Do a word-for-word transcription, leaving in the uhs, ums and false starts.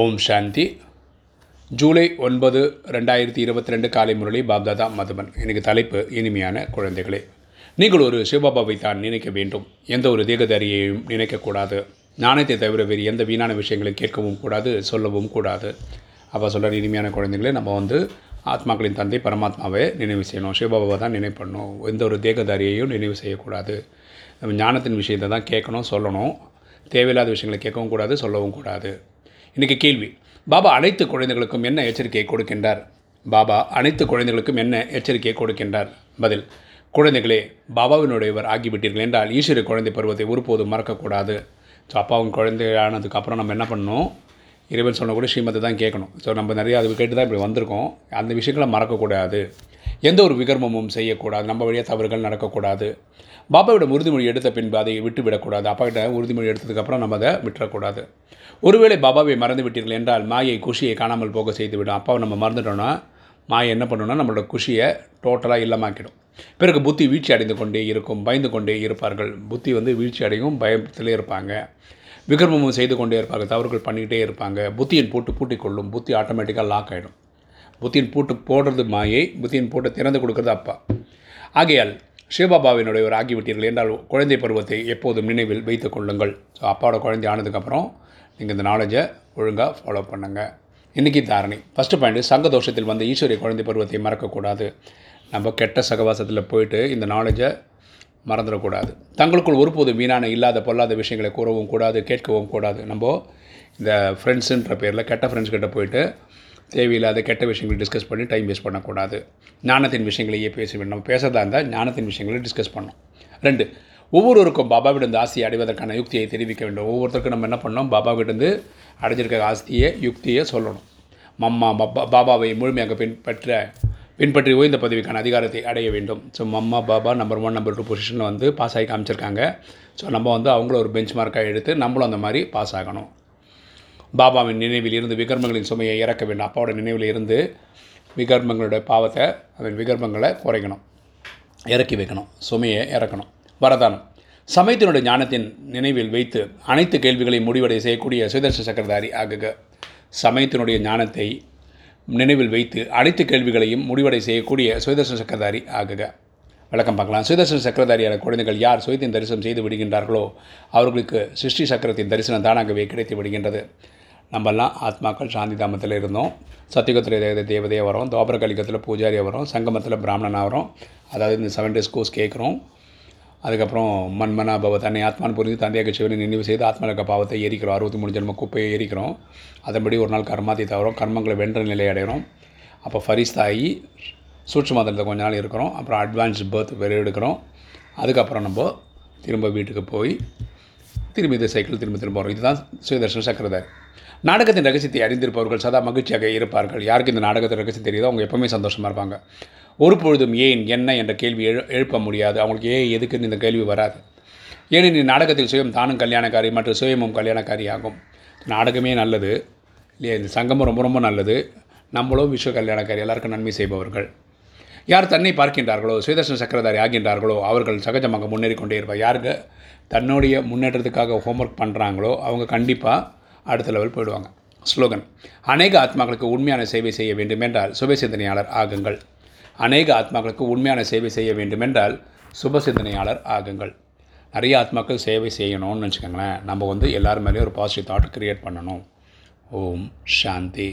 ஓம் சாந்தி. ஜூலை ஒன்பது ரெண்டாயிரத்தி இருபத்தி ரெண்டு காலை முரளி பாப்தாதா மதுபன். எனக்கு தலைப்பு இனிமையான குழந்தைகளே. நீங்கள் ஒரு சிவபாபாவை தான் நினைக்க வேண்டும். எந்த ஒரு தேகதாரியையும் நினைக்கக்கூடாது. நாணயத்தை தவிர வேறு எந்த வீணான விஷயங்களையும் கேட்கவும் கூடாது, சொல்லவும் கூடாது. அப்போ சொல்கிற இனிமையான குழந்தைகளே, நம்ம வந்து ஆத்மாக்களின் தந்தை பரமாத்மாவை நினைவு செய்யணும். சிவபாபாவை தான் நினைவு பண்ணணும். எந்த ஒரு தேகதாரியையும் நினைவு செய்யக்கூடாது. நம்ம ஞானத்தின் விஷயத்தை தான் கேட்கணும், சொல்லணும். தேவையில்லாத விஷயங்களை கேட்கவும் கூடாது, சொல்லவும் கூடாது. இன்றைக்கி கேள்வி: பாபா அனைத்து குழந்தைகளுக்கும் என்ன எச்சரிக்கையை கொடுக்கின்றார்? பாபா அனைத்து குழந்தைகளுக்கும் என்ன எச்சரிக்கையை கொடுக்கின்றார்? பதில்: குழந்தைகளே, பாபாவினுடையவர் ஆகிவிட்டீர்கள் என்றால் ஈஸ்வர குழந்தை பருவத்தை ஒருபோதும் மறக்கக்கூடாது. ஸோ அப்பாவும் குழந்தையானதுக்கப்புறம் நம்ம என்ன பண்ணணும்? இறைவன் சொன்ன கூட ஸ்ரீமத்தை தான் கேட்கணும். ஸோ நம்ம நிறையா அது கேட்டு தான் இப்படி வந்திருக்கோம். அந்த விஷயங்களை மறக்கக்கூடாது. எந்த ஒரு விகர்மமும் செய்யக்கூடாது. நம்ம வழியாக தவறுகள் நடக்கக்கூடாது. பாபாவோட உறுதிமொழி எடுத்த பின்பு அதை விட்டுவிடக்கூடாது. அப்பாக்கிட்ட உறுதிமொழி எடுத்ததுக்கப்புறம் நம்ம அதை விட்டுறக்கூடாது. ஒருவேளை பாபாவை மறந்து விட்டீர்கள் என்றால் மாயை குஷியை காணாமல் போக செய்து விடும். அப்பாவை நம்ம மறந்துட்டோன்னா மாயை என்ன பண்ணணும்னா நம்மளோட குஷியை டோட்டலாக இல்லமாக்கிடும். பிறகு புத்தி வீழ்ச்சி அடைந்து கொண்டே இருக்கும், பயந்து கொண்டே இருப்பார்கள். புத்தி வந்து வீழ்ச்சி அடையும், பயத்திலே இருப்பாங்க. விக்ரமமும் செய்து கொண்டே இருப்பார்கள், தவறுகள் பண்ணிக்கிட்டே இருப்பாங்க. புத்தியின் பூட்டு பூட்டிக்கொள்ளும். புத்தி ஆட்டோமேட்டிக்காக லாக் ஆகிடும். புத்தியின் பூட்டு போடுறது மாயை, புத்தியின் பூட்டை திறந்து கொடுக்குறது அப்பா. ஆகையால் சிவபாபாவினுடைய ஒரு ஆகிவிட்டீர்கள் என்றால் குழந்தை பருவத்தை எப்போதும் நினைவில் வைத்து கொள்ளுங்கள். ஸோ அப்பாவோட குழந்தை ஆனதுக்கப்புறம் நீங்கள் இந்த நாலேஜை ஒழுங்காக ஃபாலோ பண்ணுங்கள். இன்றைக்கி தாரணை. ஃபஸ்ட்டு பாயிண்ட்: சங்கதோஷத்தில் வந்து ஈஸ்வரிய குழந்தை பருவத்தை மறக்கக்கூடாது. நம்ம கெட்ட சகவாசத்தில் போயிட்டு இந்த நாலேஜை மறந்துடக்கூடாது. தங்களுக்குள் ஒருபோதும் வீணான இல்லாத பொல்லாத விஷயங்களை கூறவும் கூடாது, கேட்கவும் கூடாது. நம்ம இந்த ஃப்ரெண்ட்ஸுன்ற பேரில் கெட்ட ஃப்ரெண்ட்ஸ்கிட்ட போயிட்டு தேவையில்லாத கெட்ட விஷயங்களை டிஸ்கஸ் பண்ணி டைம் வேஸ்ட் பண்ணக்கூடாது. ஞானத்தின் விஷயங்களையே பேச வேண்டும். நம்ம பேசுகிறதா இருந்தால் ஞானத்தின் விஷயங்களை டிஸ்கஸ் பண்ணோம். ரெண்டு, ஒவ்வொருவருக்கும் பாபாவிடம் ஆசையை அடைவதற்கான யுக்தியை தெரிவிக்க வேண்டும். ஒவ்வொருத்தருக்கும் நம்ம என்ன பண்ணோம்? பாபாவிடந்து அடைஞ்சிருக்க ஆசையை, யுக்தியை சொல்லணும். மம்மா பாபா பாபாவை முழுமையாக பின்பற்ற பின்பற்றி ஓய்ந்த பதவிக்கான அதிகாரத்தை அடைய வேண்டும். So mamma Baba number one number two பொசிஷனில் வந்து பாஸ் ஆகி காமிச்சிருக்காங்க. ஸோ நம்ம வந்து அவங்கள ஒரு பெஞ்ச் மார்க்காக எடுத்து நம்மளும் அந்த மாதிரி பாஸ் ஆகணும். பாபாவின் நினைவில் இருந்து விகர்மங்களின் சுமையை இறக்க வேண்டும். அப்பாவோட நினைவில் இருந்து விகர்மங்களோட பாவத்தை, அதன் விகர்மங்களை குறைக்கணும், இறக்கி வைக்கணும், சுமையை இறக்கணும். வரதானம்: சமயத்தினுடைய ஞானத்தின் நினைவில் வைத்து அனைத்து கேள்விகளையும் முடிவடை செய்யக்கூடிய சுதர்சன சக்கரதாரி ஆகுக. சமயத்தினுடைய ஞானத்தை நினைவில் வைத்து அனைத்து கேள்விகளையும் முடிவடை செய்யக்கூடிய சுதர்சன சக்கரதாரி ஆகுக. விளக்கம் பார்க்கலாம். சுதர்சன சக்கரதாரியான குழந்தைகள் யார் சுயத்தின் தரிசனம் செய்து விடுகின்றார்களோ அவர்களுக்கு சிருஷ்டி சக்கரத்தின் தரிசனம் தானாகவே கிடைத்து விடுகின்றது. நம்மெல்லாம் ஆத்மாக்கள் சாந்தி தாமத்தில் இருந்தோம். சத்தியுகத்தில் தேவதையாக வரும், தோபரகலிகத்தில் பூஜாரியாக வரும், சங்கமத்தில் பிராமணனாக வரும். அதாவது இந்த செவன் டேஸ் கோர்ஸ் கேட்குறோம். அதுக்கப்புறம் மண்மனா பவ தன்னை ஆத்மான் புரிந்து தந்தையாக சிவனை நினைவு செய்து ஆத்மாலக்க பாவத்தை எரிக்கிறோம். அறுபத்தி மூணு ஜென்ம குப்பையை எரிக்கிறோம். அதன்படி ஒரு நாள் கர்மாத்தை தவறோம். கர்மங்களை வென்ற நிலை அடைகிறோம். அப்போ ஃபரிஸ்தாகி சூட்சுமாதத்தில் கொஞ்ச நாள் இருக்கிறோம். அப்புறம் அட்வான்ஸ் பர்த் வேறு எடுக்கிறோம். அதுக்கப்புறம் நம்ம திரும்ப வீட்டுக்கு போய் திரும்பி இந்த சைக்கிள் திரும்ப திரும்ப வரும். இதுதான் சுயதர்ஷன சக்கரதாரி. நாடகத்தின் ரகசியத்தை அறிந்திருப்பவர்கள் சதா மகிழ்ச்சியாக இருப்பார்கள். யாருக்கு இந்த நாடகத்தின் ரகசியம் தெரியுதோ அவங்க எப்போவுமே சந்தோஷமாக இருப்பாங்க. ஒருபொழுதும் ஏன், என்ன என்ற கேள்வி எழு எழுப்ப முடியாது. அவங்களுக்கு ஏன், எதுக்குன்னு இந்த கேள்வி வராது. ஏனெனில் நாடகத்தில் சுயம் தானும் கல்யாணக்காரி, மற்றும் சுயமும் கல்யாணக்காரி ஆகும். நாடகமே நல்லது இல்லையா? இந்த சங்கமும் ரொம்ப ரொம்ப நல்லது. நம்மளும் விஸ்வ கல்யாணக்காரி, எல்லாருக்கும் நன்மை செய்பவர்கள். யார் தன்னை பார்க்கின்றார்களோ, சுயதர்ஷன சக்கரதாரி ஆகின்றார்களோ அவர்கள் சகஜமாக முன்னேறி கொண்டே இருப்பார். யாருக்கு தன்னுடைய முன்னேற்றத்துக்காக ஹோம்ஒர்க் பண்ணுறாங்களோ அவங்க கண்டிப்பாக அடுத்த லெவல் போயிடுவாங்க. ஸ்லோகன்: அநேக ஆத்மாக்களுக்கு உண்மையான சேவை செய்ய வேண்டும் என்றால் சுபசிந்தனையாளர் ஆகுங்கள். அநேக ஆத்மாக்களுக்கு உண்மையான சேவை செய்ய வேண்டுமென்றால் சுபசிந்தனையாளர் ஆகுங்கள். நிறைய ஆத்மாக்கள் சேவை செய்யணும்னு வச்சுக்கோங்களேன். நம்ம வந்து எல்லார் மேலேயும் ஒரு பாசிட்டிவ் தாட் க்ரியேட் பண்ணணும். ஓம் சாந்தி.